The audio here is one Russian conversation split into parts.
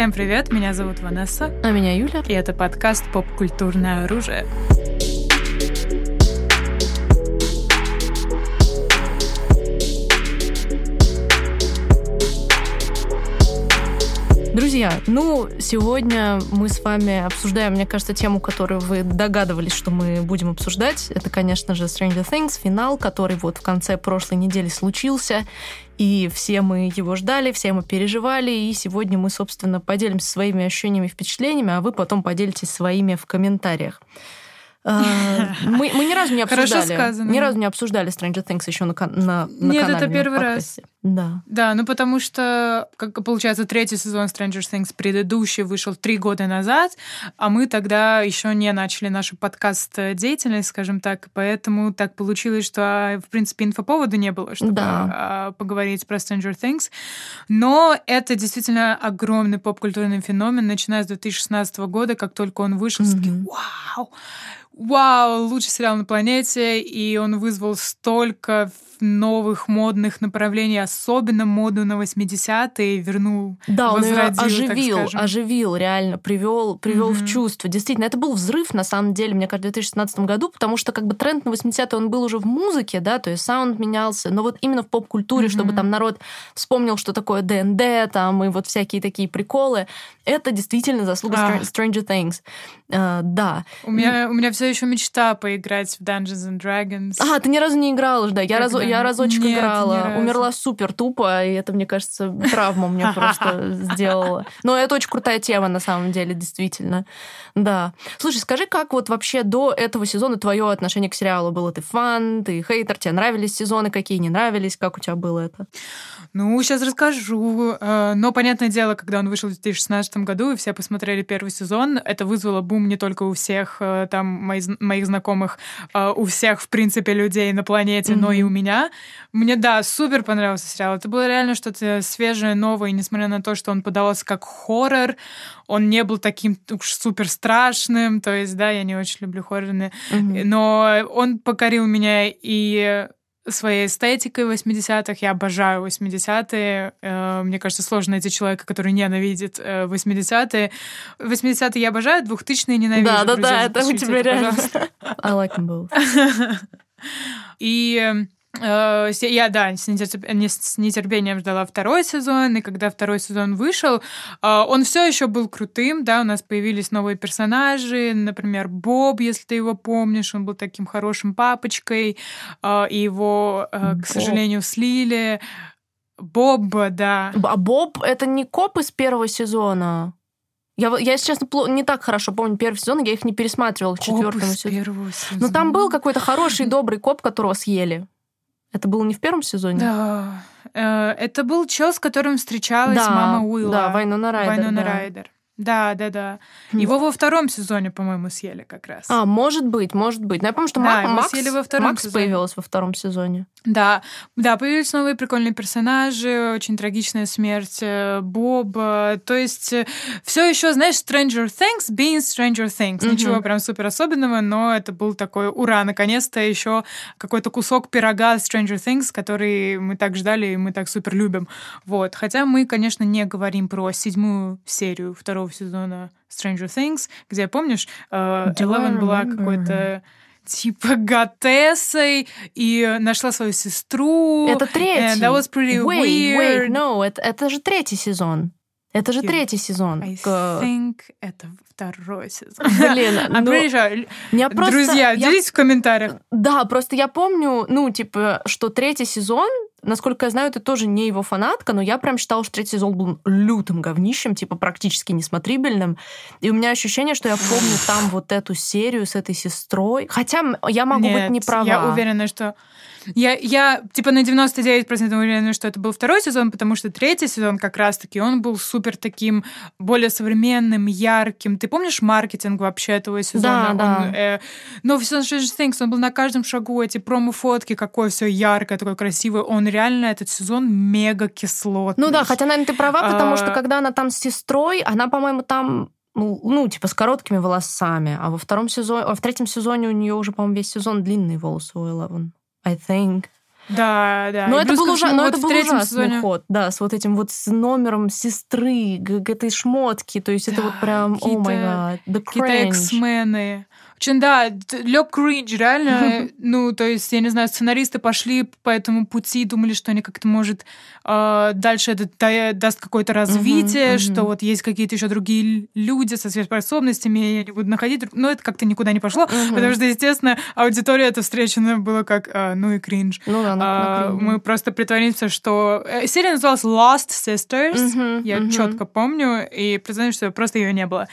Всем привет, меня зовут Ванесса. А меня Юля. И это подкаст «Поп-культурное оружие». Друзья, сегодня мы с вами обсуждаем, мне кажется, тему, которую вы догадывались, что мы будем обсуждать. Это, конечно же, Stranger Things, финал, который вот в конце прошлой недели случился. И все мы его ждали, все мы переживали. И сегодня мы, собственно, поделимся своими ощущениями и впечатлениями, а вы потом поделитесь своими в комментариях. Мы ни разу не обсуждали. Ни разу не обсуждали Stranger Things еще на канале. Нет, это первый раз. Да. Да, потому что, как получается, третий сезон Stranger Things предыдущий вышел 3 года назад, а мы тогда еще не начали нашу подкаст-деятельность, скажем так. Поэтому так получилось, что, в принципе, инфоповода не было, чтобы поговорить про Stranger Things. Но это действительно огромный поп-культурный феномен, начиная с 2016 года, как только он вышел, все такие «Вау!» Вау, лучший сериал на планете, и он вызвал столько новых модных направлений, особенно моду на 80-е, вернул, возродил, оживил, реально, привел в чувство. Действительно, это был взрыв, на самом деле, мне кажется, в 2016 году, потому что как бы тренд на 80-е, он был уже в музыке, да, то есть саунд менялся, но вот именно в поп-культуре, чтобы там народ вспомнил, что такое ДНД, там, и вот всякие такие приколы, это действительно заслуга Stranger Things. Да. У меня все еще мечта поиграть в Dungeons and Dragons. Ты ни разу не играла же, да? Я разочек играла. Умерла супер тупо, и это, мне кажется, травма мне просто сделала. Но это очень крутая тема, на самом деле, действительно. Да. Слушай, скажи, как вот вообще до этого сезона твое отношение к сериалу было? Ты фан, ты хейтер, тебе нравились сезоны, какие не нравились? Как у тебя было это? Сейчас расскажу. Но, понятное дело, когда он вышел в 2016 году, и все посмотрели первый сезон, это вызвало бум не только у всех там моих знакомых, у всех, в принципе, людей на планете, но и у меня. Мне, супер понравился сериал. Это было реально что-то свежее, новое, несмотря на то, что он подавался как хоррор, он не был таким уж супер страшным, то есть, я не очень люблю хорроры, но он покорил меня и своей эстетикой 80-х. Я обожаю 80-е. Мне кажется, сложно найти человека, который ненавидит 80-е. 80-е я обожаю, 2000-е ненавижу. Да, это у тебя реально. I like them both. И я, с нетерпением ждала второй сезон, и когда второй сезон вышел, он все еще был крутым, у нас появились новые персонажи, например, Боб, если ты его помнишь, он был таким хорошим папочкой, и его, к сожалению, слили. Боба, да. А Боб — это не коп из первого сезона? Я, если честно, не так хорошо помню первый сезон, я их не пересматривала к четвертому сезону. Но там был какой-то хороший, добрый коп, которого съели. Это было не в первом сезоне? Да. Это был чел, с которым встречалась мама Уилла. Да, Вайнона Райдер. Райдер. Да. Его во втором сезоне, по-моему, съели как раз. Может быть. Но я помню, что Макс появился во втором сезоне. Да, появились новые прикольные персонажи, очень трагичная смерть Боба. То есть все еще, знаешь, Stranger Things being Stranger Things. Ничего прям супер особенного, но это был такой ура, наконец-то еще какой-то кусок пирога Stranger Things, который мы так ждали и мы так супер любим. Вот. Хотя мы, конечно, не говорим про 7-ю серию второго сезона Stranger Things, где, помнишь, Eleven была какой-то типа готессой и нашла свою сестру. Это третий. That was pretty weird. Это же третий сезон. Это же третий сезон. I think это второй сезон. Блин, друзья, делитесь в комментариях. Да, просто я помню, что третий сезон, насколько я знаю, ты тоже не его фанатка, но я прям считала, что третий сезон был лютым говнищем, практически несмотрибельным. И у меня ощущение, что я помню там вот эту серию с этой сестрой. Хотя я могу быть неправа. Я уверена, что... Я на 99% уверена, что это был второй сезон, потому что третий сезон как раз-таки, он был супер таким более современным, ярким. Ты помнишь маркетинг вообще этого сезона? Да. Но в Stranger Things он был на каждом шагу, эти промо-фотки, какое все яркое, такое красивое. Он реально, этот сезон, мега кислотный. Хотя, наверное, ты права, потому что когда она там с сестрой, она, по-моему, там, с короткими волосами. А в третьем сезоне у нее уже, по-моему, весь сезон длинные волосы у Eleven. I think. Да, да. Но это был ужасный ход. Да, с вот этим вот с номером сестры, к этой шмотке. То есть это вот прям, о май гад, the cringe. Какие-то эксмены. Да, лёг кринж, реально. Ну, то есть, я не знаю, сценаристы пошли по этому пути, думали, что они как-то, может, дальше это даст какое-то развитие, что вот есть какие-то еще другие люди со сверхспособностями, они будут находить. Но это как-то никуда не пошло, потому что, естественно, аудитория это встречена была как, ну и кринж. Ну да, мы просто притворимся, что... Серия называлась Lost Sisters, я четко помню, и признаюсь, что просто ее не было.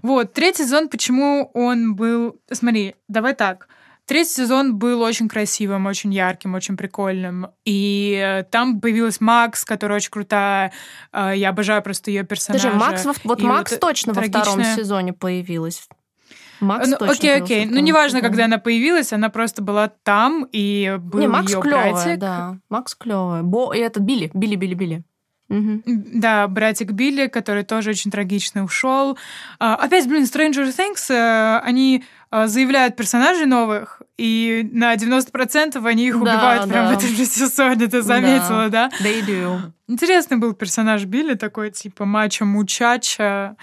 Вот, третий сезон, почему он был... Смотри, давай так. Третий сезон был очень красивым, очень ярким, очень прикольным. И там появилась Макс, которая очень крутая. Я обожаю просто ее персонажа. Даже Макс, вот Макс вот точно трагичная... во втором сезоне появилась. Макс точно. Окей. Ну, неважно, когда она появилась, она просто была там, и был её братик. Да. Макс клёвая. И это Билли. Mm-hmm. Да, братик Билли, который тоже очень трагично ушел. Опять, Stranger Things, они заявляют персонажей новых, и на 90% они их убивают прямо в этом же сезоне, ты заметила, да? They do. Интересный был персонаж Билли, такой типа мачо-мучача.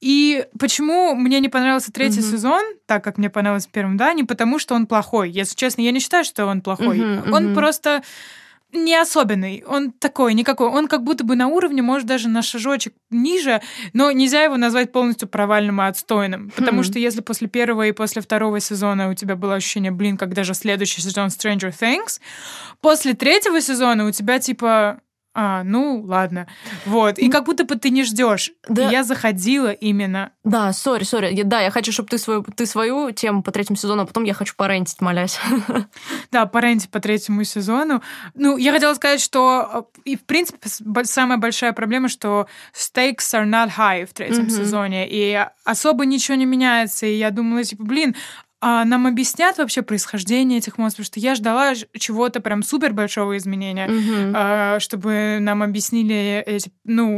И почему мне не понравился третий сезон, так как мне понравился первым, да, не потому что он плохой. Если честно, я не считаю, что он плохой. Он просто... не особенный, он такой, никакой. Он как будто бы на уровне, может, даже на шажочек ниже, но нельзя его назвать полностью провальным и отстойным. Потому что если после первого и после второго сезона у тебя было ощущение, блин, как даже следующий сезон Stranger Things, после третьего сезона у тебя типа... ну, ладно. Вот. И как будто бы ты не ждешь. Да. Я заходила именно... Да, сори. Да, я хочу, чтобы ты свою тему по третьему сезону, а потом я хочу порентить, молясь. Да, порентить по третьему сезону. Ну, я хотела сказать, что... И, в принципе, самая большая проблема, что stakes are not high в третьем сезоне. И особо ничего не меняется. И я думала, типа, блин... А нам объяснят вообще происхождение этих монстров, что я ждала чего-то прям супер большого изменения, чтобы нам объяснили,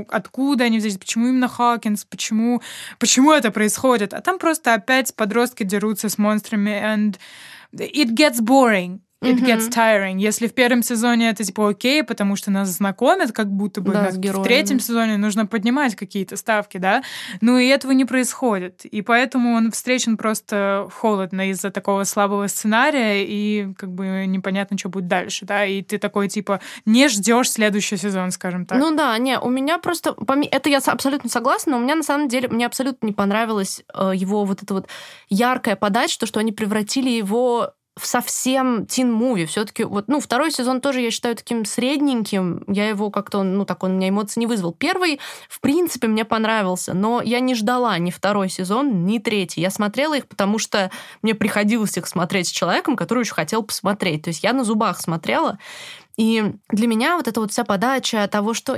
откуда они взялись, почему именно Хокинс, почему это происходит. А там просто опять подростки дерутся с монстрами, and it gets boring. It gets tiring. Если в первом сезоне это типа окей, потому что нас знакомят, как будто бы в третьем сезоне нужно поднимать какие-то ставки, да? Ну и этого не происходит. И поэтому он встречен просто холодно из-за такого слабого сценария, и как бы непонятно, что будет дальше, да? И ты такой типа не ждешь следующий сезон, скажем так. Ну да, не, у меня просто... Это я абсолютно согласна, но у меня на самом деле мне абсолютно не понравилась его вот эта вот яркая подача, то, что они превратили его... в совсем тин-муви. Все-таки вот, второй сезон тоже, я считаю, таким средненьким. Я его как-то, он у меня эмоций не вызвал. Первый, в принципе, мне понравился, но я не ждала ни второй сезон, ни третий. Я смотрела их, потому что мне приходилось их смотреть с человеком, который очень хотел посмотреть. То есть я на зубах смотрела. И для меня вот эта вот вся подача того, что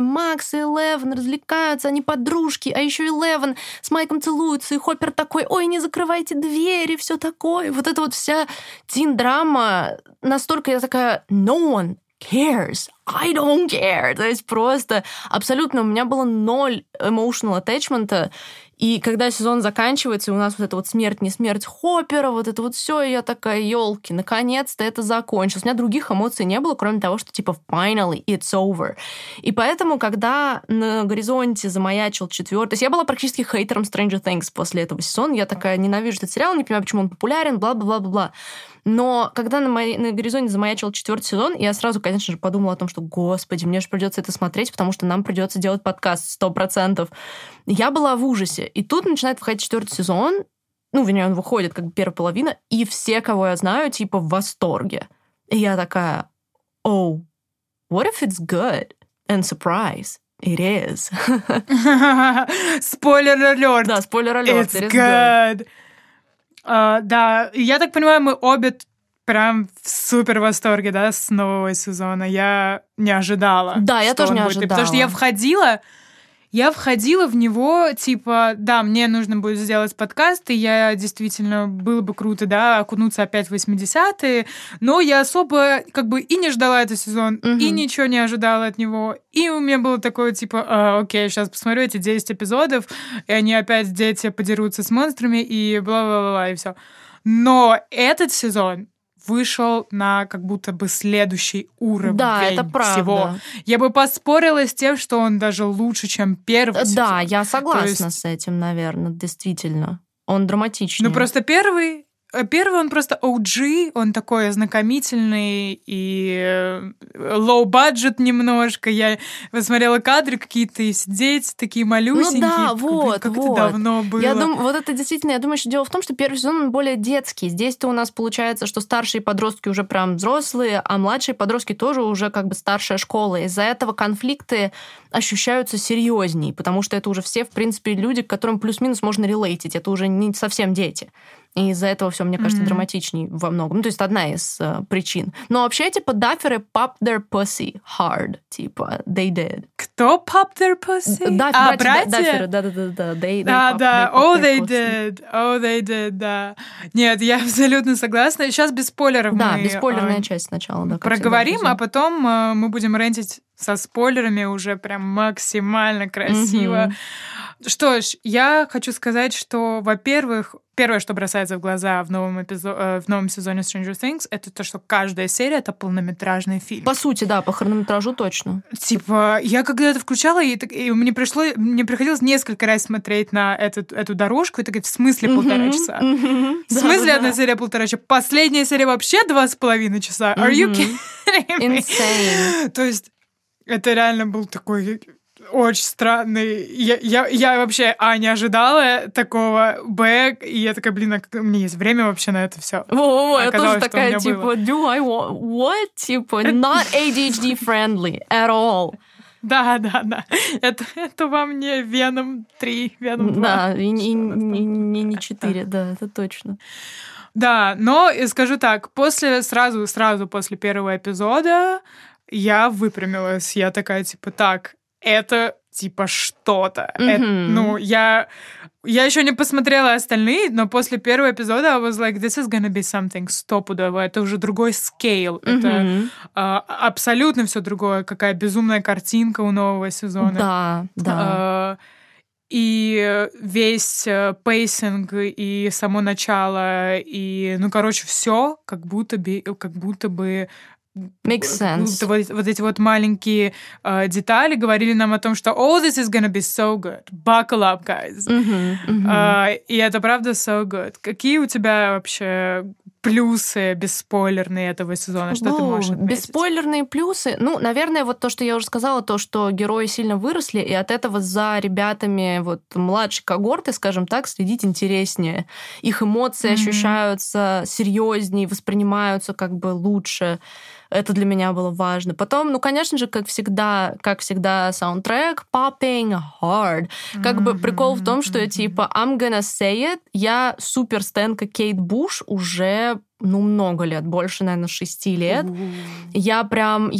Макс и Eleven развлекаются, они подружки, а еще Eleven с Майком целуются, и Хоппер такой, ой, не закрывайте двери, все такое. Вот эта вот вся тин-драма, настолько я такая, no one cares, I don't care. То есть просто абсолютно у меня было 0 emotional attachment. И когда сезон заканчивается, и у нас вот эта вот смерть, не смерть Хоппера, вот это вот все, и я такая, елки, наконец-то это закончилось. У меня других эмоций не было, кроме того, что типа finally it's over. И поэтому, когда на горизонте замаячил 4, то есть я была практически хейтером Stranger Things после этого сезона, я такая, ненавижу этот сериал, не понимаю, почему он популярен, бла-бла-бла-бла-бла. Но когда на горизонте замаячил 4 сезон, я сразу, конечно же, подумала о том, что, господи, мне же придется это смотреть, потому что нам придется делать подкаст 100%. Я была в ужасе. И тут начинает выходить 4 сезон, он выходит как бы первая половина, и все, кого я знаю, типа в восторге. И я такая, oh, what if it's good? And surprise, it is. Спойлер-алерт. Да, спойлер-алерт. It's good. Да, я так понимаю, мы обе прям в супер восторге, да, с нового сезона. Я не ожидала. Да, я тоже не ожидала. Потому что я входила в него, типа, да, мне нужно будет сделать подкаст, и я действительно, было бы круто, да, окунуться опять в 80-е, но я особо как бы и не ждала этот сезон, и ничего не ожидала от него, и у меня было такое, типа, окей, сейчас посмотрю эти 10 эпизодов, и они опять, дети, подерутся с монстрами, и бла-бла-бла, и все. Но этот сезон... вышел на как будто бы следующий уровень всего. Я бы поспорила с тем, что он даже лучше, чем первый сезон. Да, я согласна с этим, наверное, действительно. Он драматичный. Ну, просто первый он просто OG, он такой ознакомительный и low-budget немножко. Я смотрела кадры какие-то и сидеть, такие малюсенькие. Ну да, вот, как вот. Это давно было. Я думаю, вот это действительно, я думаю, что дело в том, что первый сезон он более детский. Здесь-то у нас получается, что старшие подростки уже прям взрослые, а младшие подростки тоже уже как бы старшая школа. Из-за этого конфликты ощущаются серьезней, потому что это уже все, в принципе, люди, к которым плюс-минус можно релейтить. Это уже не совсем дети. И из-за этого все, мне кажется, драматичней во многом. Ну, то есть одна из причин. Но вообще, типа, дафферы pop their pussy hard. Типа, they did. Кто pop their pussy? Братья? Дафферы, да-да-да. Да-да, oh, they did. Oh, they did, да. Нет, я абсолютно согласна. Сейчас без спойлеров мы... Да, бесспойлерная часть сначала. Да, проговорим, а потом мы будем рентить со спойлерами уже прям максимально красиво. Что ж, я хочу сказать, что, во-первых, первое, что бросается в глаза в новом сезоне Stranger Things, это то, что каждая серия — это полнометражный фильм. По сути, да, по хронометражу точно. Типа, я когда это включала, и мне приходилось несколько раз смотреть на эту дорожку, и такая, в смысле полтора часа? В смысле одна серия полтора часа? Последняя серия вообще 2,5 часа? Are you kidding me? Insane. То есть это реально был такой... Очень странный. Я вообще, не ожидала такого, и я такая, блин, у меня есть время вообще на это все. Во-во-во, я тоже такая, типа, do I want what? Типа, not ADHD-friendly at all. Да-да-да. Это во мне Venom 3, Venom 2. Да, и не 4, да, это точно. Да, но, скажу так, сразу после первого эпизода я выпрямилась. Я такая, типа, так... Это типа что-то. Это, я еще не посмотрела остальные, но после первого эпизода I was like, this is gonna be something стопудово. Это уже другой скейл. Это абсолютно все другое. Какая безумная картинка у нового сезона. Да. И весь пейсинг, и само начало, и, все как будто бы Makes sense. Вот эти вот маленькие детали говорили нам о том, что all this is gonna be so good. Buckle up, guys. И это правда so good. Какие у тебя вообще плюсы бесспойлерные этого сезона? Что ты можешь отметить? Бесспойлерные плюсы? Ну, наверное, вот то, что я уже сказала, то, что герои сильно выросли, и от этого за ребятами вот младшей когорты, скажем так, следить интереснее. Их эмоции ощущаются серьезнее, воспринимаются как бы лучше. Это для меня было важно. Потом, конечно же, как всегда, саундтрек popping hard. Как бы прикол в том, что типа I'm gonna say it. Я супер стэнка Кейт Буш уже много лет, больше, наверное, 6 лет. Я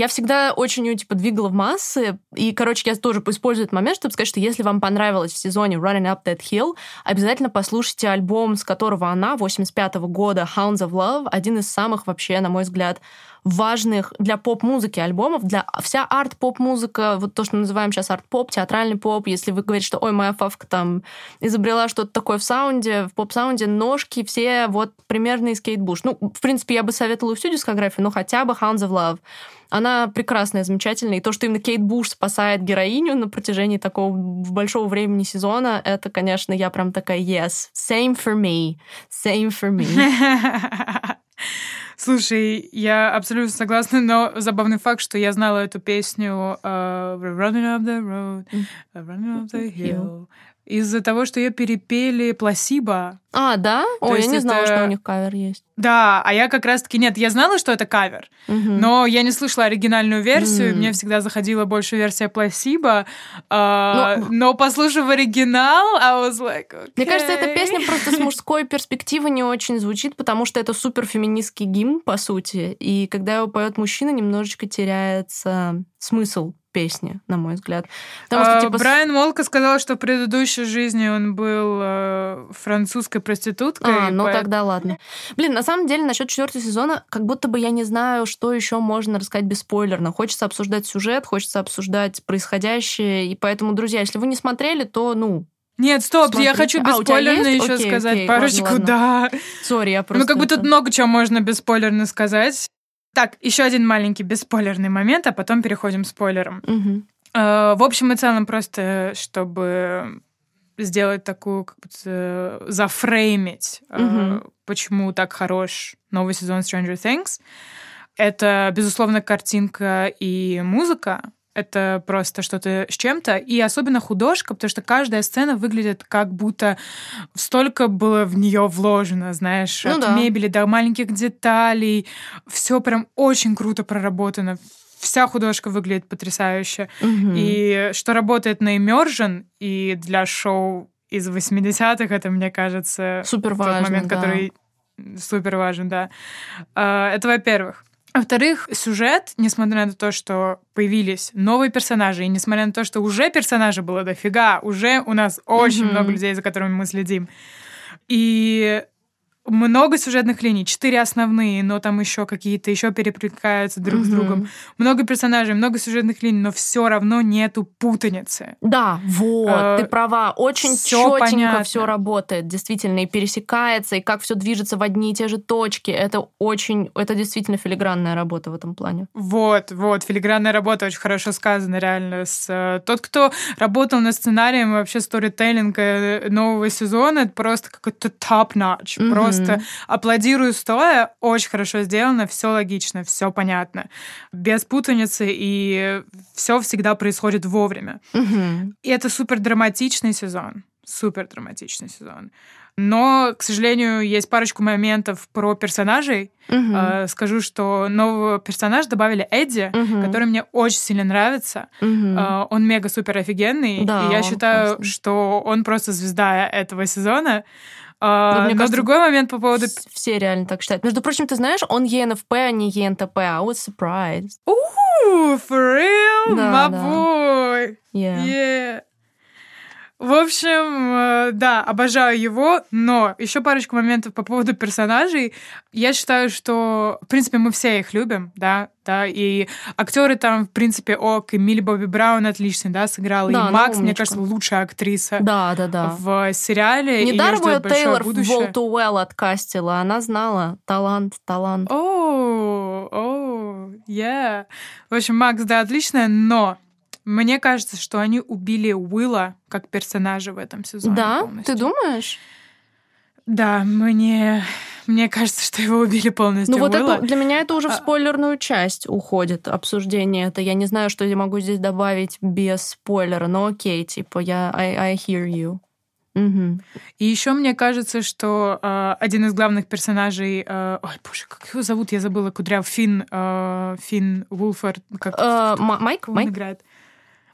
всегда очень ее, двигала в массы. И, я тоже поиспользую этот момент, чтобы сказать, что если вам понравилось в сезоне Running Up That Hill, обязательно послушайте альбом, с которого она, 85-го года, Hounds of Love, один из самых вообще, на мой взгляд, важных для поп-музыки альбомов, для вся арт-поп-музыка, вот то, что мы называем сейчас арт-поп, театральный поп, если вы говорите, что, ой, моя фавка там изобрела что-то такое в саунде, в поп-саунде, ножки все вот примерно из Кейт Буш. В принципе, я бы советовала всю дискографию, но хотя бы Hounds of Love. Она прекрасная, замечательная, и то, что именно Кейт Буш спасает героиню на протяжении такого большого времени сезона, это, конечно, я прям такая, yes, same for me. Слушай, я абсолютно согласна, но забавный факт, что я знала эту песню «Running up the road, running up the hill» из-за того, что ее перепели Плацебо. А, да? Ой, я не знала, что у них кавер есть. Да, а я как раз-таки... Нет, я знала, что это кавер, но я не слышала оригинальную версию, мне всегда заходила больше версия Плацебо, но послушав оригинал, I was like, okay. Мне кажется, эта песня просто с мужской перспективы не очень звучит, потому что это суперфеминистский гимн, по сути, и когда его поет мужчина, немножечко теряется смысл песни, на мой взгляд. Потому что, Брайан Молко сказал, что в предыдущей жизни он был французской проституткой. Тогда ладно. Блин, на самом деле, насчет 4-го сезона, как будто бы я не знаю, что еще можно рассказать бесспойлерно. Хочется обсуждать сюжет, хочется обсуждать происходящее, и поэтому, друзья, если вы не смотрели, то, Нет, стоп, смотрите. Я хочу бесспойлерно еще сказать парочку, ладно. Да. Сори, я просто... Ну, как бы тут много чего можно бесспойлерно сказать. Так, еще один маленький бесспойлерный момент, а потом переходим к спойлерам. Угу. В общем и целом, просто чтобы сделать такую, как будто зафреймить, почему так хорош новый сезон Stranger Things. Это, безусловно, картинка и музыка. Это просто что-то с чем-то. И особенно художка, потому что каждая сцена выглядит как будто столько было в нее вложено, знаешь, ну от мебели до маленьких деталей. Все прям очень круто проработано. Вся художка выглядит потрясающе. Угу. И что работает на Immersion и для шоу из 80-х, это, мне кажется, супер важно, тот момент, который супер важен, да. Это, во-первых. Во-вторых, сюжет, несмотря на то, что появились новые персонажи, и несмотря на то, что уже персонажей было дофига, уже у нас очень много людей, за которыми мы следим. И много сюжетных линий, 4 основные, но там еще какие-то, еще перекликаются друг с другом. Много персонажей, много сюжетных линий, но все равно нету путаницы. Да, вот, ты права. Очень чётенько все работает, действительно, и пересекается, и как все движется в одни и те же точки. Это очень, это действительно филигранная работа в этом плане. Вот, вот, филигранная работа, очень хорошо сказано, реально. Тот, кто работал над сценарием вообще сторителлинга нового сезона, это просто какой-то топ-нач, просто аплодирую стоя, очень хорошо сделано, все логично, все понятно. Без путаницы, и все всегда происходит вовремя. И это супер драматичный сезон. Супер драматичный сезон. Но, к сожалению, есть парочку моментов про персонажей. Скажу, что нового персонажа добавили Эдди, который мне очень сильно нравится. Он мега-супер офигенный. Да, и я считаю, что он просто звезда этого сезона. Но кажется, другой момент по поводу... Все реально так считают. Между прочим, ты знаешь, он ЕНФП, а не ЕНТП. I was surprised. Ooh, for real? Да, my boy. Yeah. В общем, да, обожаю его, но еще парочку моментов по поводу персонажей. Я считаю, что, в принципе, мы все их любим, да, да, и актеры там, в принципе, ок, и Милли Бобби Браун отлично, да, сыграла, да, и Макс, умничка. Мне кажется, лучшая актриса в сериале. Недаром ее Тейлор в Wall to Well откастила, она знала, талант. В общем, Макс, да, отличная, но... Мне кажется, что они убили Уилла как персонажа в этом сезоне. Да? Полностью. Ты думаешь? Да, мне кажется, что его убили полностью. Ну вот это, для меня это уже в спойлерную часть уходит, обсуждение. Это я не знаю, что я могу здесь добавить без спойлера, но окей, типа, I hear you. И еще мне кажется, что один из главных персонажей... ой, боже, как его зовут? Я забыла, кудряв. Финн Вулфхард. Майк? Майк играет.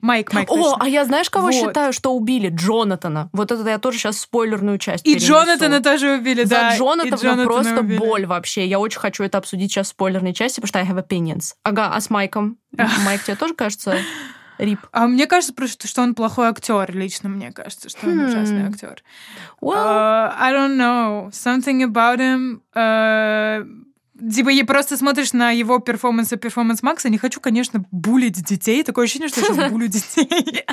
Майк. О, точно. А я знаешь, кого считаю, что убили? Джонатана. Вот это я тоже сейчас спойлерную часть перенесу. Джонатана тоже убили, да. За Джонатана просто убили. Боль вообще. Я очень хочу это обсудить сейчас в спойлерной части, потому что I have opinions. Ага, а с Майком? Майк тебе тоже кажется... Рип. А мне кажется просто, что он плохой актер. Лично мне кажется, что он ужасный актер. Well, I don't know. Something about him. Типа, просто смотришь на его перформанс и перформанс Макса. Не хочу, конечно, булить детей. Такое ощущение, что я сейчас булю детей.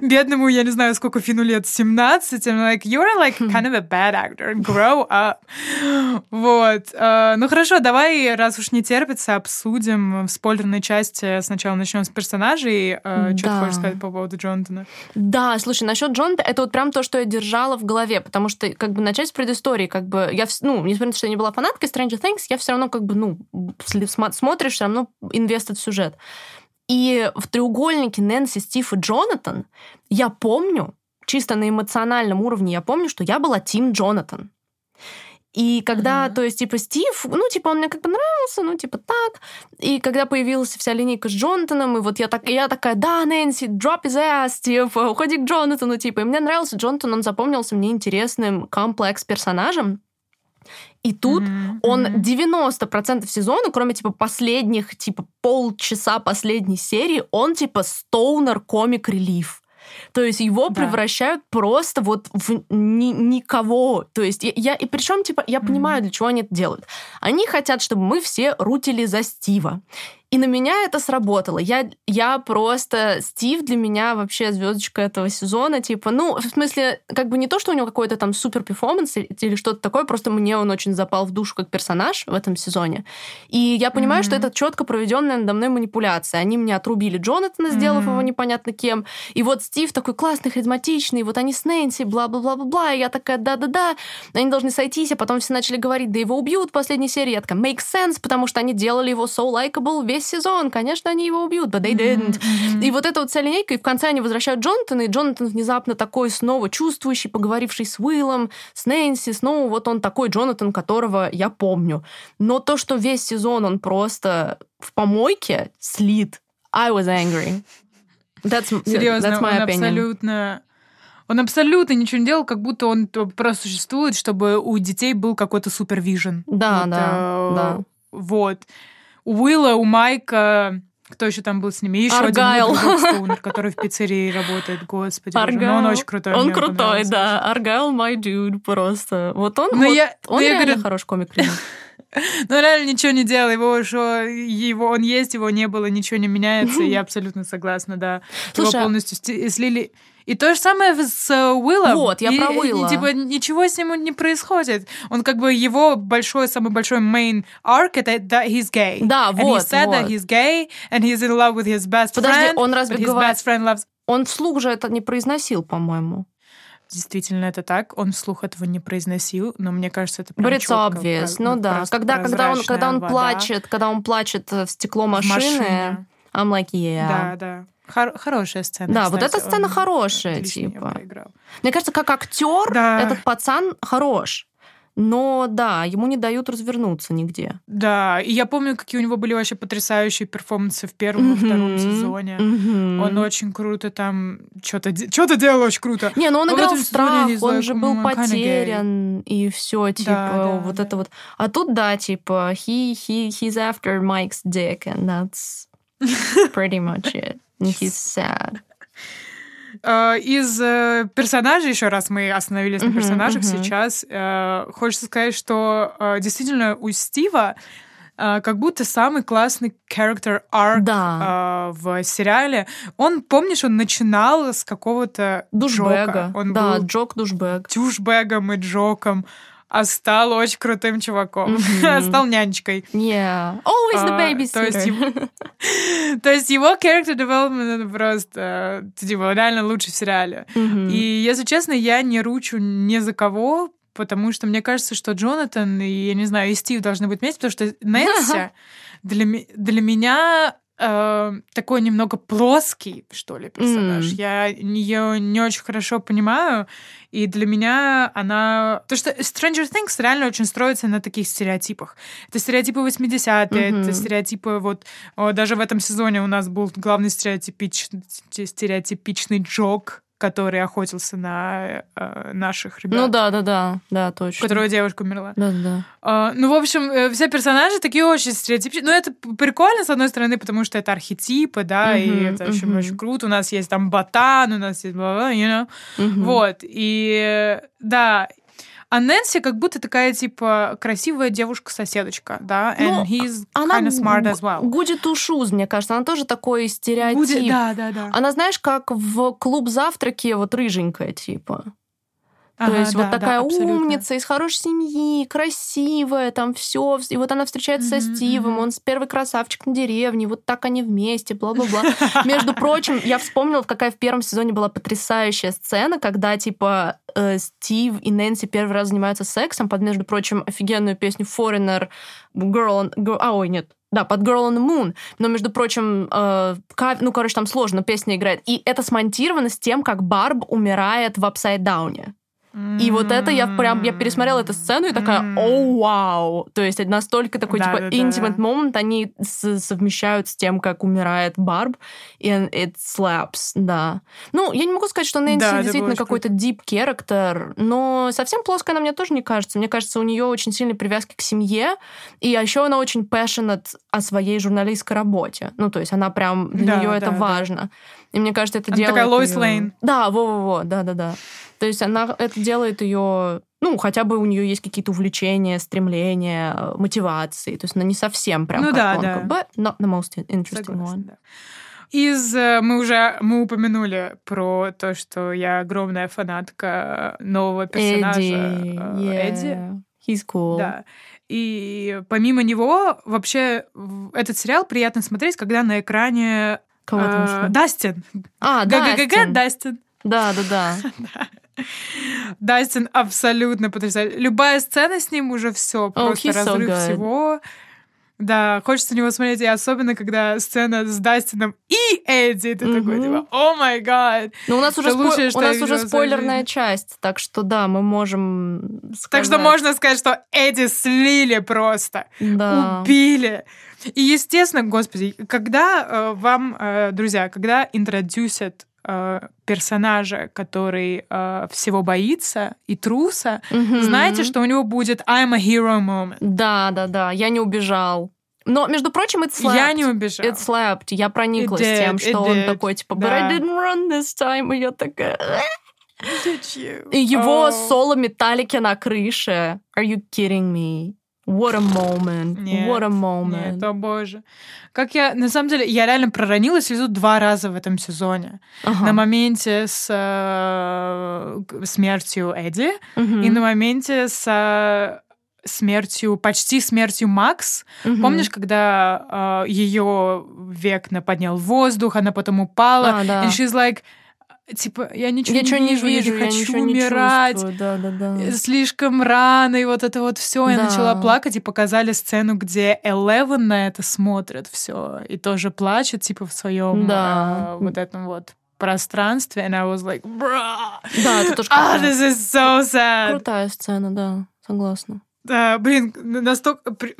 Бедному, я не знаю, сколько Фину лет, 17. I'm like, you're like kind of a bad actor. Grow up. Вот. Ну хорошо, давай, раз уж не терпится, обсудим в спойлерной части. Сначала начнем с персонажей. Что ты хочешь сказать по поводу Джонатана? Да, слушай, насчет Джонатана, это вот прям то, что я держала в голове. Потому что, как бы, начать с предыстории, как бы, я, несмотря на то, что я не была фанаткой Stranger Things, я все равно, как бы, смотришь, все равно инвестит в сюжет. И в треугольнике Нэнси, Стив и Джонатан я помню, чисто на эмоциональном уровне, я помню, что я была Тим Джонатан. И когда, то есть, типа, Стив, он мне как бы нравился, так. И когда появилась вся линейка с Джонатаном, и вот я такая, да, Нэнси, drop his ass, типа, уходи к Джонатану, типа. И мне нравился Джонатан, он запомнился мне интересным комплекс-персонажем. И тут он 90% сезона, кроме, типа, последних, типа, полчаса последней серии, он, типа, стоунер-комик-релиф. То есть его превращают просто вот в никого. То есть и причем, типа, я понимаю, для чего они это делают. Они хотят, чтобы мы все рутили за Стива. И на меня это сработало. Я просто... Стив для меня вообще звездочка этого сезона. Типа, ну, в смысле, как бы не то, что у него какой-то там супер-перформанс или что-то такое, просто мне он очень запал в душу как персонаж в этом сезоне. И я понимаю, что это четко проведенная надо мной манипуляция. Они мне отрубили Джонатана, сделав его непонятно кем. И вот Стив такой классный, харизматичный, вот они с Нэнси, бла-бла-бла-бла-бла. И я такая, да-да-да, они должны сойтись, а потом все начали говорить, да его убьют в последней серии. Я такая, make sense, потому что они делали его so likable весь сезон. Конечно, они его убьют, but they didn't. И вот эта вот вся линейка, и в конце они возвращают Джонатана, и Джонатан внезапно такой снова чувствующий, поговоривший с Уиллом, с Нэнси, снова вот он такой Джонатан, которого я помню. Но то, что весь сезон он просто в помойке слит, I was angry. Серьезно, that's my opinion. Он абсолютно ничего не делал, как будто он просто существует, чтобы у детей был какой-то супервижен. Да. Вот. У Уилла, у Майка, кто еще там был с ними? Еще Аргайл. Один, который в пиццерии работает, господи. Аргайл. Он очень крутой. Он крутой, да. Аргайл, my dude, просто. Вот он, реально хороший комик. Ну, реально ничего не делал, он есть, его не было, ничего не меняется, я абсолютно согласна, да. Слушай, его полностью слили. И то же самое с Уиллом. Вот, я про Уилла. И, типа, ничего с ним не происходит. Он как бы, его самый большой main arc, это that he's gay. Да, вот. And he said that he's gay, and he's in love with his best friend. Подожди, он разве говорит? Он вслух же это не произносил, по-моему. Действительно, это так. Он вслух этого не произносил, но мне кажется, это прям чётко. Ну да. Когда он плачет в стекло машины, I'm like, yeah. Да. Хорошая сцена. Да, кстати, вот эта сцена хорошая, типа. Мне кажется, как актер этот пацан хорош. Но да, ему не дают развернуться нигде. Да, и я помню, какие у него были вообще потрясающие перформансы в первом и втором сезоне. Он очень круто там что-то делал очень круто. Не, но он играл в страх, он же был потерян, и все типа, это вот. А тут, да, типа, he's after Mike's dick, and that's pretty much it. And he's sad. Из персонажей, еще раз мы остановились на персонажах сейчас, хочется сказать, что действительно у Стива как будто самый классный character arc в сериале. Он, помнишь, он начинал с какого-то душбэга. Джок-душбэг. Душбэгом и джоком. А стал очень крутым чуваком. Стал нянечкой. Yeah. Always the babysitter. То есть его character development просто реально лучше в сериале. И, если честно, я не ручу ни за кого, потому что мне кажется, что Джонатан и, я не знаю, и Стив должны быть вместе, потому что Нэнси для меня... такой немного плоский, что ли, персонаж. Я ее не очень хорошо понимаю, и для меня она... Потому что Stranger Things реально очень строится на таких стереотипах. Это стереотипы 80-е, это стереотипы вот... Даже в этом сезоне у нас был главный стереотипичный джок, который охотился на наших ребят. Ну да, точно. У которого девушка умерла. Да. Ну, в общем, все персонажи такие очень стереотипичные. Ну, это прикольно, с одной стороны, потому что это архетипы, да, и это очень круто. У нас есть там ботан, у нас есть бла-бла, Вот, и да... А Нэнси как будто такая, типа, красивая девушка-соседочка, да? And he's kind of smart as well. Goody two shoes, мне кажется. Она тоже такой стереотип. Да. Она, знаешь, как в клуб завтраки, вот рыженькая, типа. То есть такая умница, из хорошей семьи, красивая, там все. И вот она встречается со Стивом, он первый красавчик на деревне, вот так они вместе, бла-бла-бла. Между прочим, я вспомнила, какая в первом сезоне была потрясающая сцена, когда, типа, Стив и Нэнси первый раз занимаются сексом под, между прочим, офигенную песню Foreigner, под Girl on the Moon. Но, между прочим, там сложно, песня играет. И это смонтировано с тем, как Барб умирает в апсайд-дауне. И вот это я пересмотрела эту сцену и такая, оу, вау. То есть настолько такой, intimate moment они совмещают с тем, как умирает Барб, и it slaps, да. Ну, я не могу сказать, что Нэнси действительно какой-то deep character, но совсем плоская она мне тоже не кажется. Мне кажется, у нее очень сильные привязки к семье, и еще она очень passionate о своей журналистской работе. Ну, то есть она прям, для нее это важно. И мне кажется, это делает... Она такая Лоис Лейн. Да, да-да-да. То есть она это делает ее... Ну, хотя бы у нее есть какие-то увлечения, стремления, мотивации. То есть она не совсем прям подпонка. Да. But not the most interesting one. Да. Мы упомянули про то, что я огромная фанатка нового персонажа Эдди. He's cool. Да. И помимо него вообще этот сериал приятно смотреть, когда на экране Дастин. Дастин. Да. Дастин абсолютно потрясающий. Любая сцена с ним уже все просто разрыв всего. Да, хочется на него смотреть, и особенно, когда сцена с Дастином и Эдди, ты такой, типа, о май гад! Ну, у нас уже спойлерная часть, так что, да, мы можем сказать... Так что можно сказать, что Эдди слили просто, убили. И, естественно, господи, когда друзья, когда интродюсят персонажа, который всего боится и труса, знаете, что у него будет I'm a hero moment. Да, я не убежал. Но, между прочим, it slapped. Я не убежал. It slapped. Я прониклась тем, что он такой, типа, but I didn't run this time. И я такая... И его соло металлики на крыше. Are you kidding me? What a moment. Нет, о боже. На самом деле, я реально проронила слезу 2 раза в этом сезоне. Ага. На моменте с смертью Эдди и на моменте с почти смертью Макс. Помнишь, когда ее Векна поднял в воздух, она потом упала, and she's like... Типа, я ничего не вижу, я хочу умирать. Да. Слишком рано, и вот это вот все. Да. Я начала плакать, и показали сцену, где Eleven на это смотрит все и тоже плачет, типа, в своем вот этом вот пространстве. And I was like, бра! Да, это тоже круто. This is so sad. Крутая сцена, да, согласна. Блин,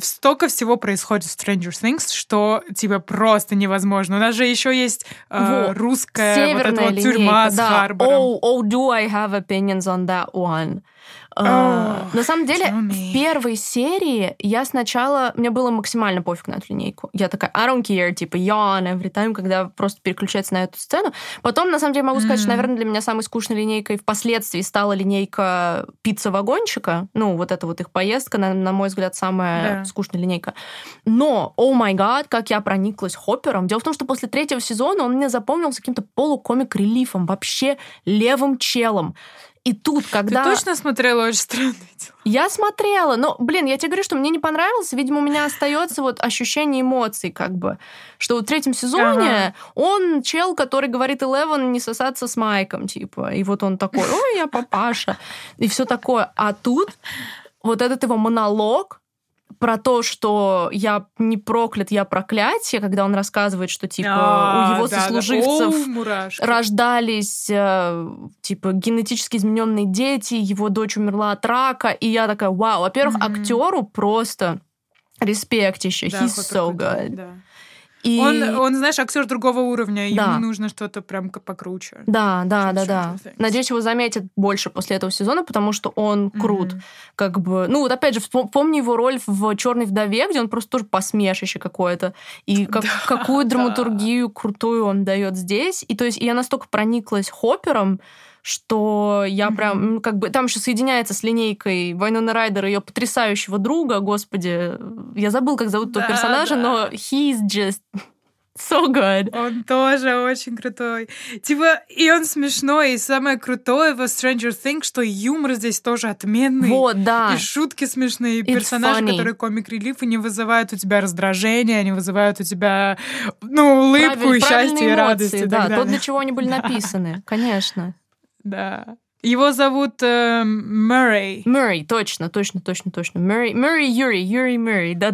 столько всего происходит в Stranger Things, что типа просто невозможно. У нас же еще есть русская вот эта вот тюрьма с Харбором. Do I have opinions on that one? На самом деле, в первой серии я сначала... Мне было максимально пофиг на эту линейку. Я такая, I don't care, типа, yawn every time, когда просто переключается на эту сцену. Потом, на самом деле, могу сказать, что, наверное, для меня самой скучной линейкой впоследствии стала линейка пицца-вагончика. Ну, вот эта вот их поездка, на мой взгляд, самая скучная линейка. Но, о май гад, как я прониклась Хоппером. Дело в том, что после 3-го сезона он мне запомнился каким-то полукомик-релифом, вообще левым челом. И тут, когда... Ты точно смотрела «Очень странные дела»? Я смотрела, но, блин, я тебе говорю, что мне не понравилось. Видимо, у меня остается вот ощущение эмоций, как бы. Что в 3-м сезоне он чел, который говорит Eleven не сосаться с Майком, типа. И вот он такой, ой, я папаша. И все такое. А тут вот этот его монолог про то, что я не проклят, я проклятие, когда он рассказывает, что, типа, у его сослуживцев рождались, типа, генетически измененные дети, его дочь умерла от рака, и я такая, вау. Во-первых, актеру просто респектище. Да, he's so good. Да. И... Он, знаешь, актер другого уровня, ему нужно что-то прям покруче. Да. Надеюсь, его заметят больше после этого сезона, потому что он крут. Как бы. Ну, вот опять же, помню его роль в «Черной вдове», где он просто тоже посмешище какое-то. И какую драматургию крутую он дает здесь. И то есть я настолько прониклась Хоппером, что я прям, как бы, там еще соединяется с линейкой Вайнона Райдер и ее потрясающего друга, господи, я забыл, как зовут этого персонажа, но he's just so good. Он тоже очень крутой. Типа, и он смешной, и самое крутое в Stranger Things, что юмор здесь тоже отменный. Вот, да. И шутки смешные, и персонажи, которые комик-релифы, не вызывают у тебя раздражения, они вызывают у тебя, улыбку, и счастье, и радость. Эмоции, и так далее. То, для чего они были написаны, конечно. Да. Его зовут Мэрэй. Мэрэй, точно. Мэрэй Юри, да.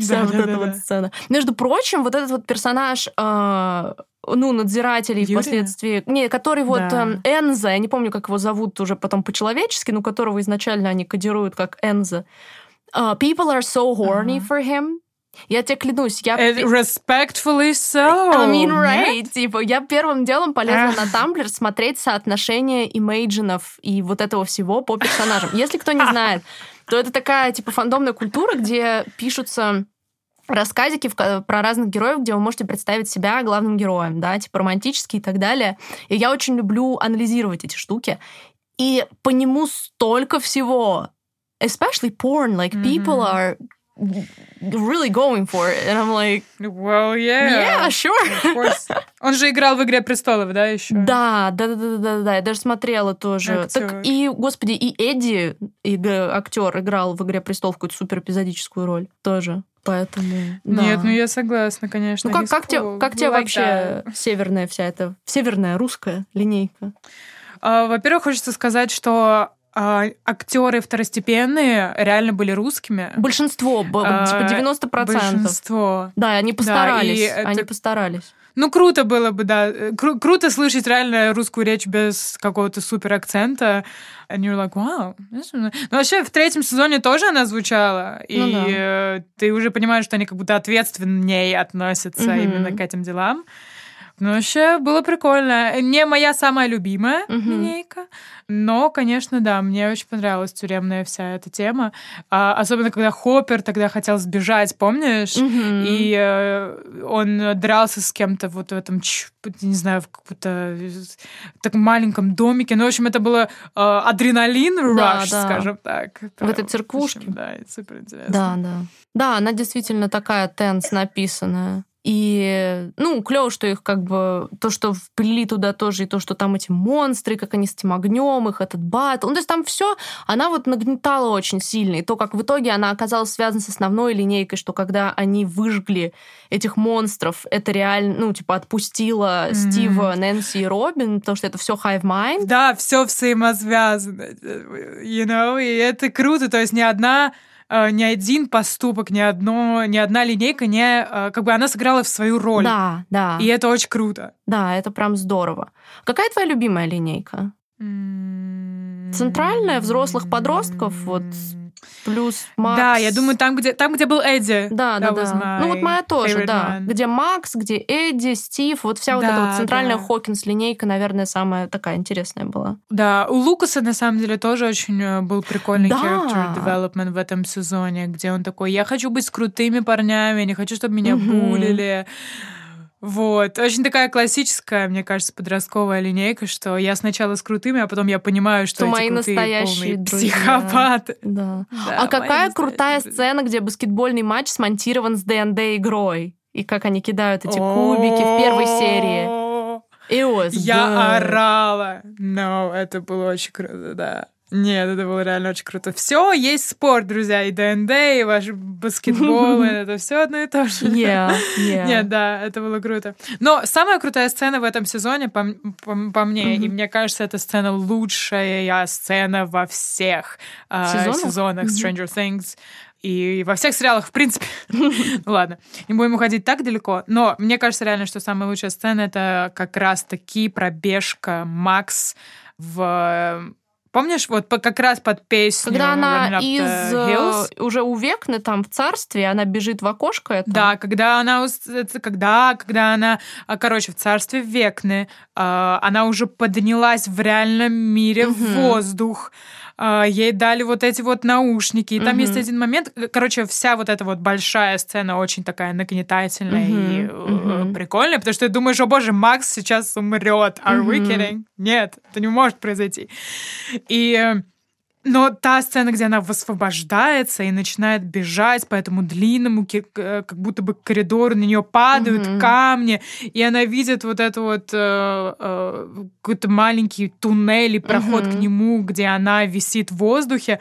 Вся вот эта вот сцена. Между прочим, вот этот вот персонаж, надзирателей впоследствии... Не, который вот Энза, я не помню, как его зовут уже потом по-человечески, но которого изначально они кодируют как Энза. People are so horny for him. Я тебе клянусь, я... Respectfully so. I mean, right. Нет? Типа, я первым делом полезла на Тамблер смотреть соотношение имейджинов и вот этого всего по персонажам. Если кто не знает, то это такая, типа, фандомная культура, где пишутся рассказики про разных героев, где вы можете представить себя главным героем, да, типа романтические и так далее. И я очень люблю анализировать эти штуки. И по нему столько всего. Especially porn, like people are really going for it. And I'm like, well, yeah. Yeah, sure. Of course. Он же играл в «Игре престолов», да, еще? Да. Я даже смотрела тоже. Так, и, господи, и Эдди, актер, играл в «Игре престолов» какую-то суперэпизодическую роль тоже. Поэтому, да. Нет, ну я согласна, конечно. Ну как тебе вообще северная вся эта, северная русская линейка? Во-первых, хочется сказать, что актеры второстепенные реально были русскими. Большинство, типа 90%. Большинство. Да, они постарались, да, постарались. Ну, круто было бы, да. Круто слышать реально русскую речь без какого-то супер акцента. And you're like, wow. Ну, вообще, в третьем сезоне тоже она звучала. Ну, и да. Ты уже понимаешь, что они как будто ответственнее относятся именно к этим делам. Ну, вообще, было прикольно. Не моя самая любимая линейка, но, конечно, да, мне очень понравилась тюремная вся эта тема. Особенно, когда Хоппер тогда хотел сбежать, помнишь? И он дрался с кем-то вот в этом, не знаю, в каком-то таком маленьком домике. Ну, в общем, это было адреналин-раш, скажем так. В этой церквушке. В общем, да, это суперинтересно. Да. Да, она действительно такая тенс написанная. И, ну, клево, что их как бы... То, что вплели туда тоже, и то, что там эти монстры, как они с этим огнем, их этот батл. Ну, то есть там все, она вот нагнетала очень сильно. И то, как в итоге она оказалась связана с основной линейкой, что когда они выжгли этих монстров, это реально, ну, типа, отпустило Стива, Нэнси и Робин, потому что это все hive mind. Да, все взаимосвязано. You know, и это круто. То есть ни один поступок, ни одна линейка, как бы она сыграла в свою роль. Да. И это очень круто. Да, это прям здорово. Какая твоя любимая линейка? Центральная, взрослых подростков, вот, плюс Макс. Да, я думаю, там, где был Эдди. Да. Ну вот моя тоже, да. Где Макс, где Эдди, Стив, вот вся вот эта вот центральная Хокинс линейка, наверное, самая такая интересная была. Да, у Лукаса, на самом деле, тоже очень был прикольный character development в этом сезоне, где он такой, я хочу быть с крутыми парнями, не хочу, чтобы меня булили. Вот. Очень такая классическая, мне кажется, подростковая линейка, что я сначала с крутыми, а потом я понимаю, что эти крутые полные психопаты. Да. А какая крутая сцена, где баскетбольный матч смонтирован с D&D игрой, и как они кидают эти кубики в первой серии. Я орала. Но это было очень круто, да. Нет, это было реально очень круто. Все, есть спорт, друзья, и ДНД, и ваш баскетбол, это все одно и то же. Нет, да, это было круто. Но самая крутая сцена в этом сезоне, по мне, и мне кажется, эта сцена лучшая сцена во всех сезонах Stranger Things. И во всех сериалах, в принципе. Ну ладно, не будем уходить так далеко. Но мне кажется реально, что самая лучшая сцена — это как раз-таки пробежка Макс в... Помнишь, вот как раз под песню когда она уже у Векны там в царстве, она бежит в окошко. Это... Да, когда она, короче, в царстве Векны, она уже поднялась в реальном мире в воздух. Ей дали вот эти вот наушники. И там есть один момент, короче, вся вот эта вот большая сцена очень такая нагнетательная и прикольная, потому что ты думаешь, о боже, Макс сейчас умрет. Are we kidding? Нет, это не может произойти. Но та сцена, где она высвобождается и начинает бежать по этому длинному, как будто бы коридору, на нее падают камни, и она видит вот этот вот какой-то маленький туннель и проход к нему, где она висит в воздухе.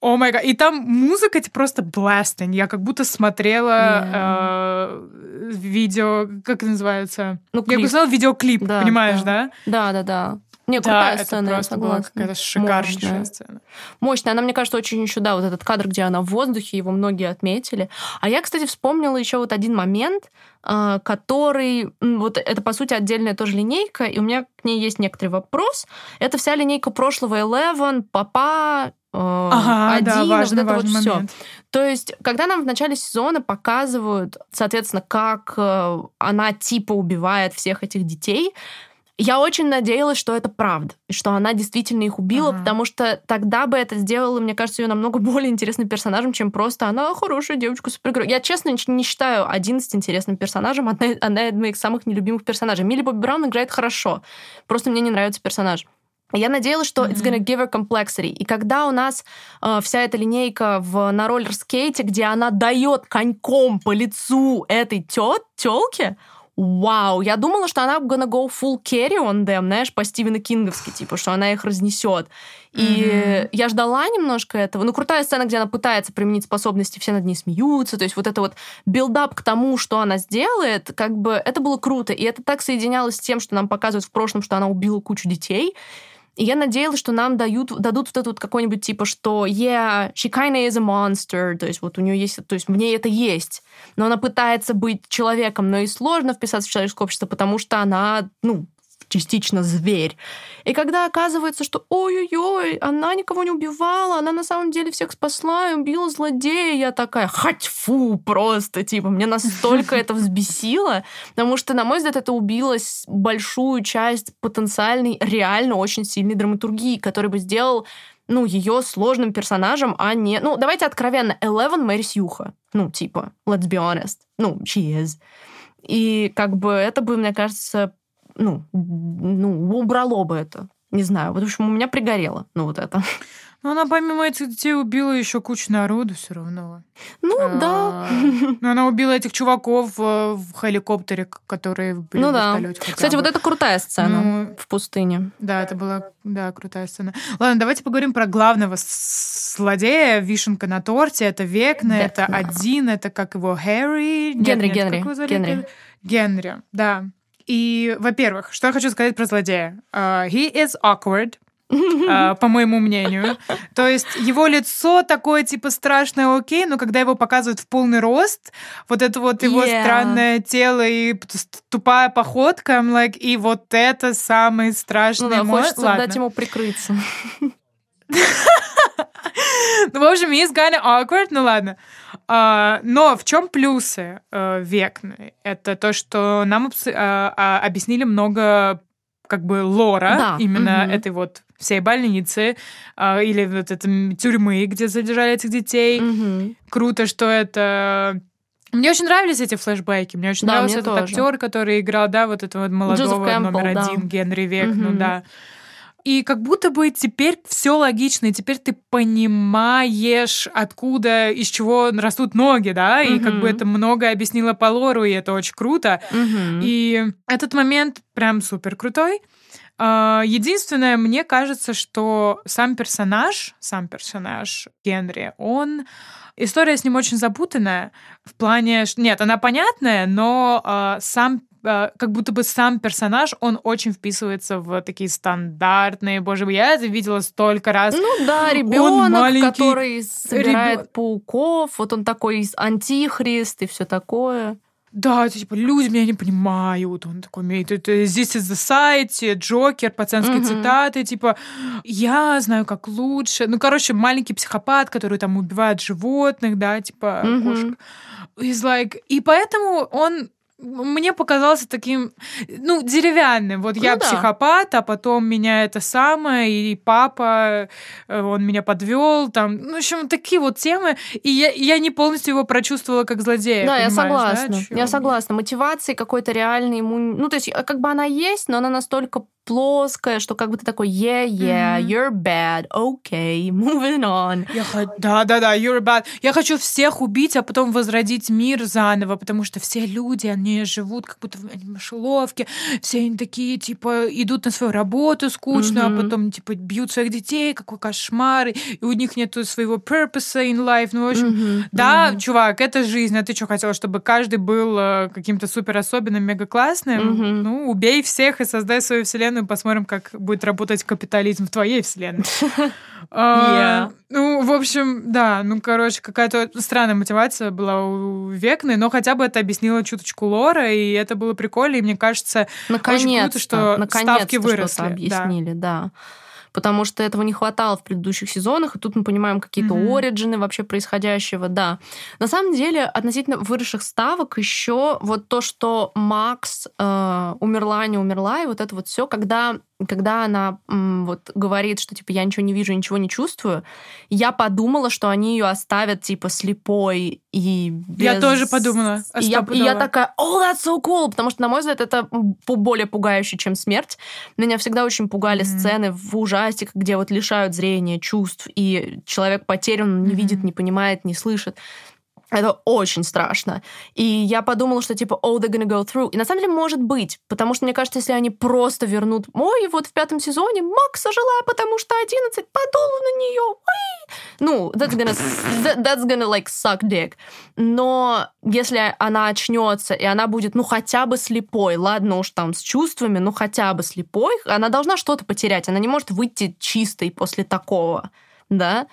О май гад. И там музыка просто бластинг. Я как будто смотрела видео, как это называется? Я бы сказала видеоклип, да, понимаешь, да? Да. Не, крутая сцена, это просто была какая-то шикарнейшая сцена. Мощная. Она, мне кажется, очень еще, вот этот кадр, где она в воздухе, его многие отметили. А я, кстати, вспомнила еще вот один момент, который... Вот это, по сути, отдельная тоже линейка, и у меня к ней есть некоторый вопрос. Это вся линейка прошлого Eleven, Папа, важный момент. Все. То есть, когда нам в начале сезона показывают, соответственно, как она типа убивает всех этих детей... Я очень надеялась, что это правда, и что она действительно их убила, потому что тогда бы это сделало, мне кажется, ее намного более интересным персонажем, чем просто она хорошая девочка, супергерой. Я, честно, не считаю 11 интересным персонажем. Она из моих самых нелюбимых персонажей. Милли Бобби Браун играет хорошо, просто мне не нравится персонаж. Я надеялась, что it's gonna give her complexity. И когда у нас вся эта линейка на роллерскейте, где она дает коньком по лицу этой тёлке, вау, я думала, что она gonna go full carry on them, знаешь, по Стивену Кинговски, типа, что она их разнесет. И я ждала немножко этого. Ну, крутая сцена, где она пытается применить способности, все над ней смеются, то есть вот это вот билдап к тому, что она сделает, как бы это было круто. И это так соединялось с тем, что нам показывают в прошлом, что она убила кучу детей. И я надеялась, что нам дадут вот это вот какой-нибудь типа, что yeah, she kinda is a monster, то есть вот у нее есть, то есть в ней это есть, но она пытается быть человеком, но и сложно вписаться в человеческое общество, потому что она, ну, частично зверь. И когда оказывается, что ой-ой-ой, она никого не убивала, она на самом деле всех спасла и убила злодея, я такая, хоть фу, просто, типа, мне настолько это взбесило, потому что, на мой взгляд, это убило большую часть потенциальной, реально очень сильной драматургии, который бы сделал, ну, ее сложным персонажем, а не... Ну, давайте откровенно, Eleven Мэрисюха. Ну, типа, let's be honest. Ну, she is. И как бы это бы, мне кажется... Ну, убрало бы это. Не знаю. Вот, в общем, у меня пригорело. Ну, вот это. Ну, она помимо этих детей убила еще кучу народу все равно. Ну, да. Но она убила этих чуваков в хеликоптере, которые были в вертолёте. Кстати, вот это крутая сцена в пустыне. Да, это была крутая сцена. Ладно, давайте поговорим про главного злодея. Вишенка на торте. Это Векна, это один, это как его Гэри. Генри, да. И, во-первых, что я хочу сказать про злодея. He is awkward, по моему мнению. То есть его лицо такое, типа, страшное, окей, но когда его показывают в полный рост, вот это вот его странное тело и тупая походка, I'm like, и вот это самый страшный... Ну да, хочется дать ему прикрыться. Ну, в общем, he's kind of awkward, ну ладно. Но в чем плюсы Векны? Это то, что нам объяснили много, как бы, лора, да, именно этой вот всей больницы, или вот этой тюрьмы, где задержали этих детей. Круто, что это... Мне очень нравились эти флешбеки. Мне очень нравился этот актер, который играл, да, вот этого молодого Кэмпл, номер один, Генри Векну, да. И как будто бы теперь все логично, и теперь ты понимаешь, откуда, из чего растут ноги, да, и как бы это многое объяснило по лору, и это очень круто. И этот момент прям супер крутой. Единственное, мне кажется, что сам персонаж Генри, он... История с ним очень запутанная в плане... Нет, она понятная, но как будто бы сам персонаж, он очень вписывается в такие стандартные... Боже мой, я это видела столько раз. Ну да, ребенок, который собирает пауков, вот он такой антихрист и все такое. Да, это типа, люди меня не понимают. Он такой, this is the site, Джокер, пацанские цитаты, типа, я знаю, как лучше. Ну, короче, маленький психопат, который там убивает животных, да, типа, кошек. He's like... И поэтому он... мне показался таким, ну, деревянным. Вот я психопат, а потом меня это самое, и папа, он меня подвел, там, ну, в общем, такие вот темы. И я не полностью его прочувствовала как злодея. Да, я согласна. Да, я согласна. Мотивации какой-то реальной ему... Ну, то есть, как бы она есть, но она настолько плоская, что как бы ты такой you're bad, okay, moving on. Да, you're bad. Я хочу всех убить, а потом возродить мир заново, потому что все люди, они живут как будто в мышеловке, все они такие, типа, идут на свою работу скучную, а потом, типа, бьют своих детей, какой кошмар, и у них нету своего purpose in life, ну, в общем, чувак, это жизнь, а ты что, хотела, чтобы каждый был каким-то супер особенным, мега-классным? Ну, убей всех и создай свою вселенную, и посмотрим, как будет работать капитализм в твоей вселенной. Ну, в общем, да, ну, короче, какая-то странная мотивация была у Векны, но хотя бы это объяснило чуточку лора, и это было прикольно, и мне кажется, очень круто, что ставки выросли. Наконец-то что-то объяснили, да. потому что этого не хватало в предыдущих сезонах, и тут мы понимаем какие-то ориджины вообще происходящего, да. На самом деле, относительно выросших ставок еще вот то, что Макс умерла, не умерла, и вот это вот все, когда она вот говорит, что типа я ничего не вижу, ничего не чувствую, я подумала, что они ее оставят типа слепой и без... Я тоже подумала. И я такая, oh, that's so cool, потому что, на мой взгляд, это более пугающе, чем смерть. Меня всегда очень пугали сцены в ужастиках, где вот лишают зрения, чувств, и человек потерян, не видит, не понимает, не слышит. Это очень страшно. И я подумала, что типа, oh, they're gonna go through. И на самом деле может быть, потому что, мне кажется, если они просто вернут... Ой, вот в 5 сезоне Макс ожила, потому что 11 подула на нее. Ой! Ну, that's gonna like, suck dick. Но если она очнется, и она будет, ну, хотя бы слепой, ладно уж там с чувствами, ну, хотя бы слепой, она должна что-то потерять. Она не может выйти чистой после такого, да?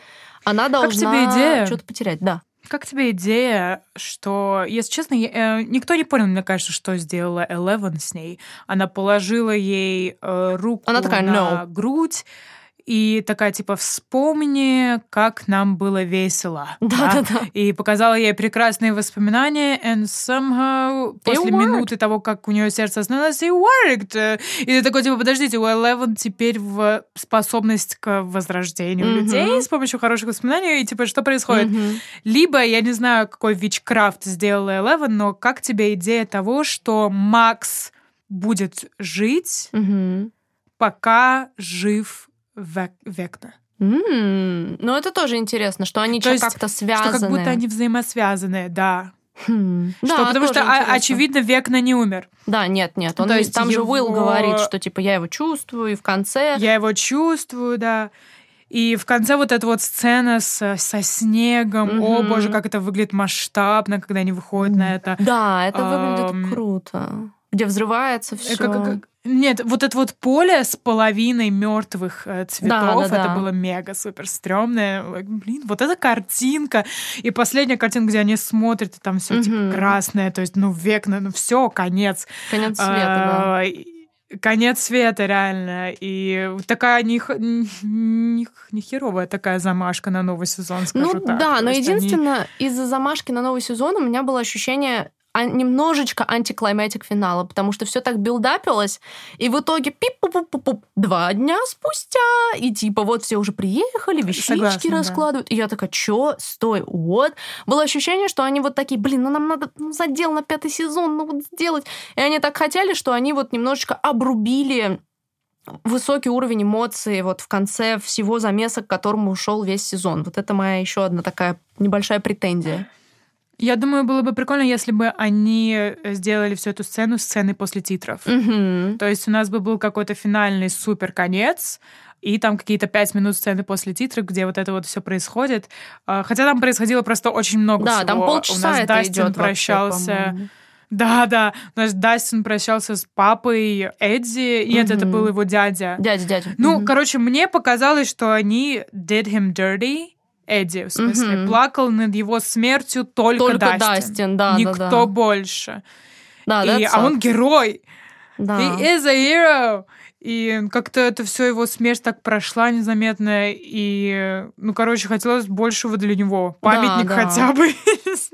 Она должна что-то потерять, да. Как тебе идея, что, если честно, никто не понял, мне кажется, что сделала Eleven с ней. Она положила ей руку на грудь и такая, типа, вспомни, как нам было весело. Да. И показала ей прекрасные воспоминания, and somehow после минуты того, как у нее сердце остановилось, it worked. И ты такой, типа, подождите, у Eleven теперь способность к возрождению людей с помощью хороших воспоминаний, и, типа, что происходит? Либо, я не знаю, какой вичкрафт сделала Eleven, но как тебе идея того, что Макс будет жить, пока жив Векна. Ну, это тоже интересно, что они как-то связаны. Что как будто они взаимосвязаны, да. Потому что, очевидно, Векна не умер. Да, нет. Там же Уилл говорит, что, типа, я его чувствую, и в конце... Я его чувствую, да. И в конце вот эта вот сцена со снегом. О, боже, как это выглядит масштабно, когда они выходят на это. Да, это выглядит круто. Где взрывается все. Нет, вот это вот поле с половиной мертвых цветов, это было мега супер стрёмное. Блин, вот эта картинка. И последняя картинка, где они смотрят, и там все типа красное, то есть, ну, Векна, ну, все, конец. Конец света, да. Конец света, реально. И такая нехеровая такая замашка на новый сезон, скажу так. Ну да, но единственное, из-за замашки на новый сезон у меня было ощущение... немножечко антиклиматик финала, потому что все так билдапилось, и в итоге пип-пуп-пуп-пуп 2 дня спустя, и типа вот все уже приехали, вещички раскладывают. Да. И я такая, чё? Стой, вот. Было ощущение, что они вот такие, блин, ну нам надо задел на 5-й сезон, ну вот сделать. И они так хотели, что они вот немножечко обрубили высокий уровень эмоций вот в конце всего замеса, к которому ушел весь сезон. Вот это моя еще одна такая небольшая претензия. Я думаю, было бы прикольно, если бы они сделали всю эту сцену сцены после титров. То есть у нас бы был какой-то финальный супер конец, и там какие-то 5 минут сцены после титров, где вот это вот все происходит. Хотя там происходило просто очень много всего. Да, там полчаса у нас это Дастин идет прощался. Вообще, по-моему. Да. У нас Дастин прощался с папой Эдди. Нет, это был его дядя. Дядя. Ну, короче, мне показалось, что они did him dirty. Эдди, в смысле, плакал над его смертью только Дастин. Никто больше. А он герой. Да. He is a hero. И как-то это все его смерть так прошла незаметно. И, ну, короче, хотелось большего для него. Памятник хотя бы.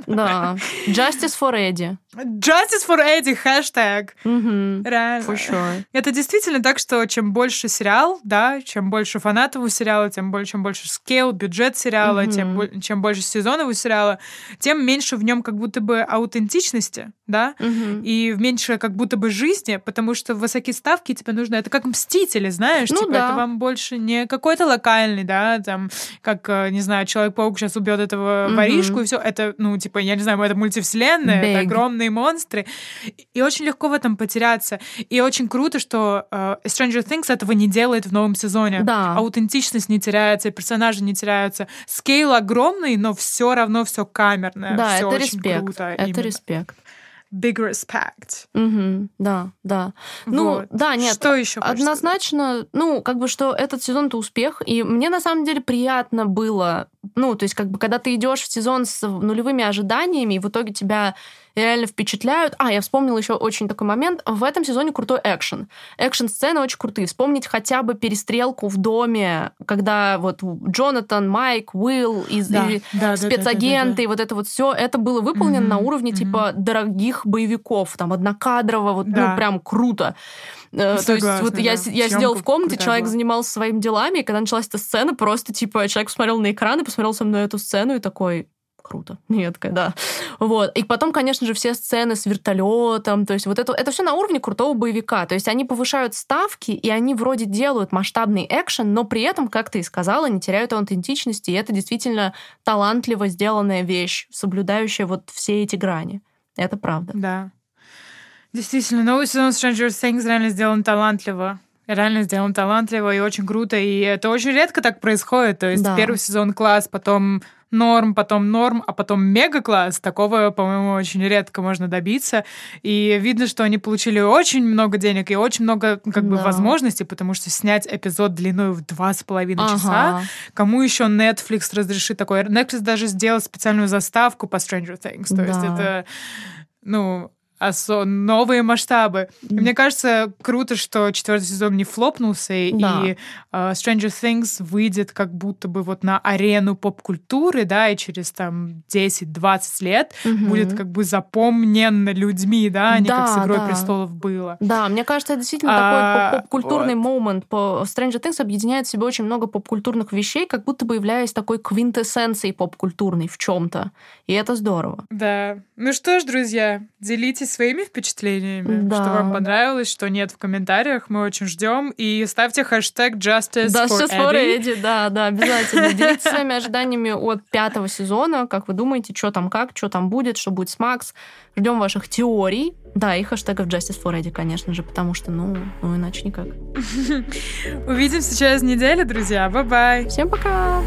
Да. Justice for Eddie. Justice for Eddie, хэштег. Реально. For sure. Это действительно так, что чем больше сериал, да, чем больше фанатов у сериала, чем больше скейл, бюджет сериала, чем больше сезонов у сериала, тем меньше в нем как будто бы аутентичности, да, и меньше как будто бы жизни, потому что высокие ставки тебе нужно. Это как Мстители, знаешь, ну, типа да. Это вам больше не какой-то локальный, да, там, как, не знаю, Человек-паук сейчас убьет этого воришку, и все. Это, ну, типа, я не знаю, это мультивселенная, это огромные монстры. И очень легко в этом потеряться. И очень круто, что Stranger Things этого не делает в новом сезоне. Да. Аутентичность не теряется, персонажи не теряются. Скейл огромный, но все равно все камерное. Да, всё это очень респект. Круто, это именно. Респект. Big respect. Да. Вот. Ну, да, нет. Что еще? Однозначно, ну, как бы, что этот сезон-то успех, и мне, на самом деле, приятно было Ну, то есть, как бы, когда ты идешь в сезон с нулевыми ожиданиями, и в итоге тебя реально впечатляют. А, я вспомнила еще очень такой момент. В этом сезоне крутой экшен. Экшен-сцены очень крутые. Вспомнить хотя бы перестрелку в доме, когда вот Джонатан, Майк, Уилл, спецагенты, и вот это вот все, это было выполнено на уровне, типа, дорогих боевиков, там, однокадрово, вот, ну, прям круто. Согласна, то есть, вот я сидела в комнате, человек занимался своими делами, и когда началась эта сцена, просто, типа, человек посмотрел на экран и посмотрел со мной эту сцену и такой... Круто. Нет, да. Вот. И потом, конечно же, все сцены с вертолетом. То есть вот это все на уровне крутого боевика. То есть они повышают ставки, и они вроде делают масштабный экшен, но при этом, как ты и сказала, не теряют аутентичности. И это действительно талантливо сделанная вещь, соблюдающая вот все эти грани. Это правда. Да. Действительно, новый сезон Stranger Things реально сделан талантливо. Реально сделан талантливо и очень круто. И это очень редко так происходит. То есть первый сезон класс, потом... Норм, а потом мега-класс. Такого, по-моему, очень редко можно добиться. И видно, что они получили очень много денег и очень много как бы возможностей, потому что снять эпизод длиной в 2,5 часа. Кому еще Netflix разрешит такое? Netflix даже сделал специальную заставку по Stranger Things. То есть это... новые масштабы. И мне кажется, круто, что четвертый сезон не флопнулся, и Stranger Things выйдет как будто бы вот на арену поп-культуры, да, и через там 10-20 лет будет как бы запомнен людьми, да, а не как с «Игрой престолов» было. Да, мне кажется, это действительно такой поп-культурный момент. Stranger Things объединяет в себе очень много поп-культурных вещей, как будто бы являясь такой квинтэссенцией поп-культурной в чем-то. И это здорово. Да. Ну что ж, друзья, делитесь своими впечатлениями, что вам понравилось, что нет, в комментариях. Мы очень ждем. И ставьте хэштег Justice for Eddie. Да, обязательно. Делитесь своими ожиданиями от 5-го сезона. Как вы думаете, что там как, что там будет, что будет с Макс. Ждем ваших теорий. Да, и хэштегов Justice for Eddie, конечно же, потому что, ну иначе никак. Увидимся через неделю, друзья. Бай-бай. Всем пока!